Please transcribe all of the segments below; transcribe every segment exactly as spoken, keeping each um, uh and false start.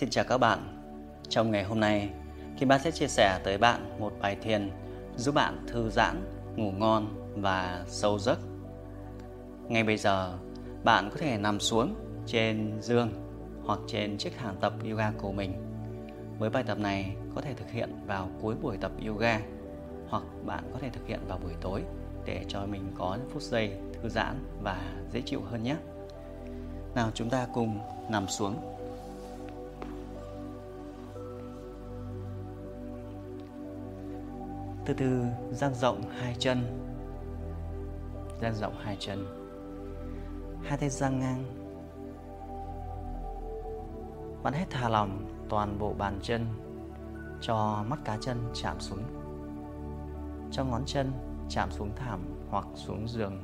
Xin chào các bạn. Trong ngày hôm nay, Kim Ba sẽ chia sẻ tới bạn một bài thiền giúp bạn thư giãn, ngủ ngon và sâu giấc. Ngay bây giờ, bạn có thể nằm xuống trên giường hoặc trên chiếc hàng tập yoga của mình. Với bài tập này có thể thực hiện vào cuối buổi tập yoga hoặc bạn có thể thực hiện vào buổi tối để cho mình có những phút giây thư giãn và dễ chịu hơn nhé. Nào, chúng ta cùng nằm xuống. Từ từ dang rộng hai chân. Dang rộng hai chân. Hai tay dang ngang. Bạn hãy thả lỏng toàn bộ bàn chân cho mắt cá chân chạm xuống. Cho ngón chân chạm xuống thảm hoặc xuống giường.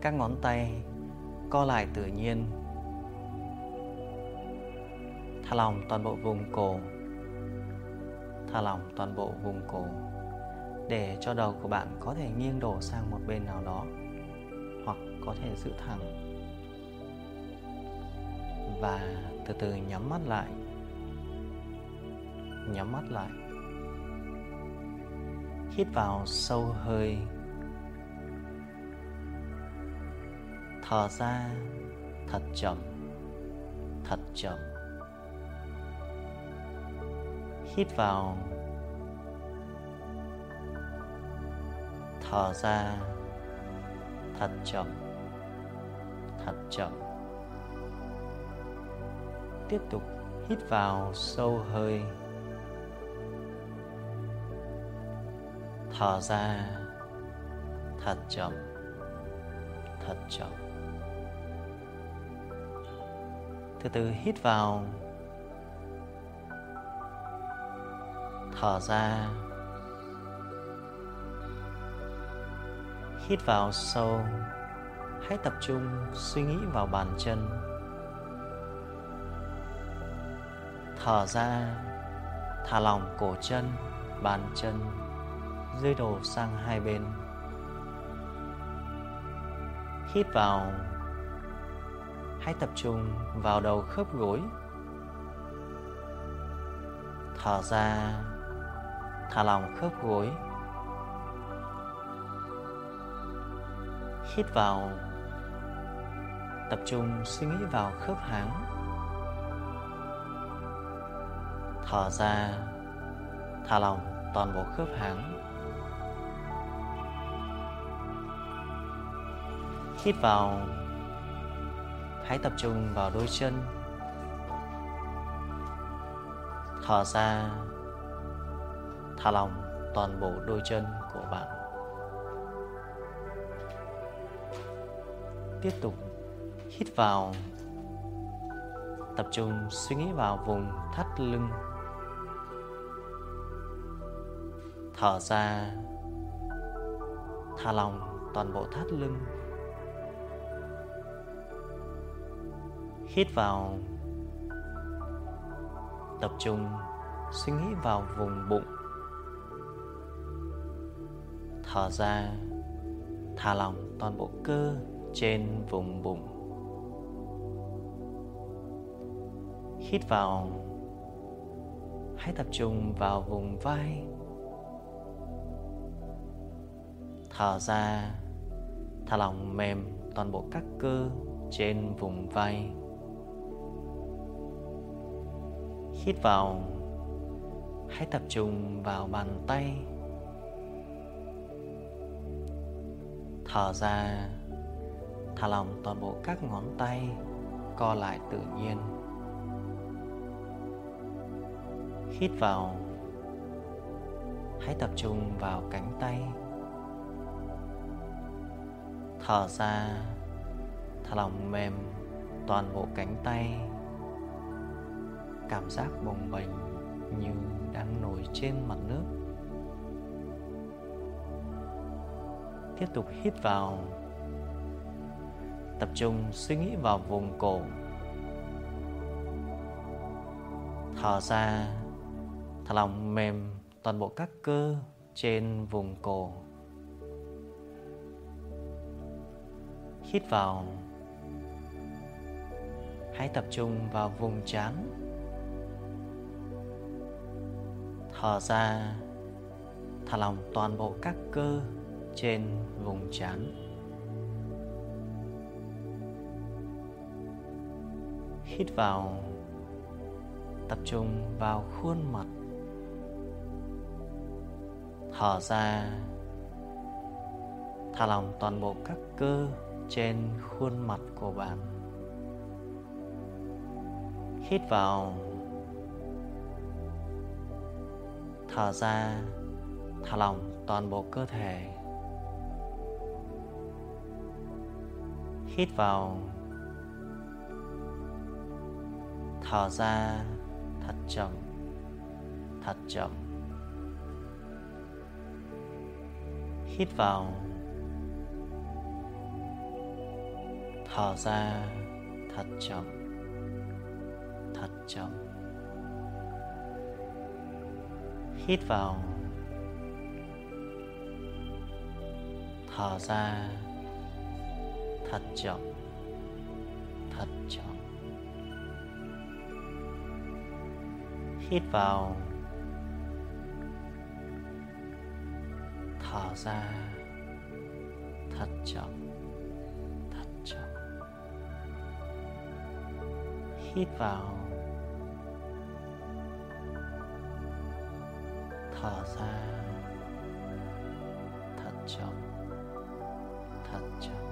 Các ngón tay co lại tự nhiên. Thả lỏng toàn bộ vùng cổ. Thả lỏng toàn bộ vùng cổ để cho đầu của bạn có thể nghiêng đổ sang một bên nào đó hoặc có thể giữ thẳng. Và từ từ nhắm mắt lại. Nhắm mắt lại. Hít vào sâu hơi. Thở ra thật chậm. Thật chậm. Hít vào. Thở ra thật chậm. Thật chậm. Tiếp tục hít vào sâu hơi. Thở ra thật chậm. Thật chậm. Từ từ hít vào. Thở ra. Hít vào sâu. Hãy tập trung suy nghĩ vào bàn chân. Thở ra. Thả lỏng cổ chân, bàn chân, rơi đổ sang hai bên. Hít vào. Hãy tập trung vào đầu khớp gối. Thở ra. Thả lỏng khớp gối. Hít vào. Tập trung suy nghĩ vào khớp háng. Thở ra. Thả lỏng toàn bộ khớp háng. Hít vào. Hãy tập trung vào đôi chân. Thở ra. Thả lỏng toàn bộ đôi chân của bạn. Tiếp tục hít vào. Tập trung suy nghĩ vào vùng thắt lưng. Thở ra. Thả lỏng toàn bộ thắt lưng. Hít vào. Tập trung suy nghĩ vào vùng bụng. Thở ra. Thả lỏng toàn bộ cơ trên vùng bụng. Hít vào. Hãy tập trung vào vùng vai. Thở ra. Thả lỏng mềm toàn bộ các cơ trên vùng vai. Hít vào. Hãy tập trung vào bàn tay. Thở ra. Thả lỏng toàn bộ các ngón tay co lại tự nhiên. Hít vào. Hãy tập trung vào cánh tay. Thở ra. Thả lỏng mềm toàn bộ cánh tay. Cảm giác bồng bềnh như đang nổi trên mặt nước. Tiếp tục hít vào. Tập trung suy nghĩ vào vùng cổ. Thở ra. Thả lỏng mềm toàn bộ các cơ trên vùng cổ. Hít vào. hãy tập trung vào vùng trán. Thở ra, thả lỏng toàn bộ các cơ trên vùng trán. Hít vào, tập trung vào khuôn mặt. Thở ra, thả lỏng toàn bộ các cơ trên khuôn mặt của bạn. Hít vào, thở ra, thả lỏng toàn bộ cơ thể. Hít vào, thở ra thật chậm, thật chậm. Hít vào, thở ra thật chậm, thật chậm. Hít vào, thở ra thật chậm, thật chậm. Hít vào, thở ra thật chậm, thật chậm. Hít vào, thở ra thật chậm, thật chậm.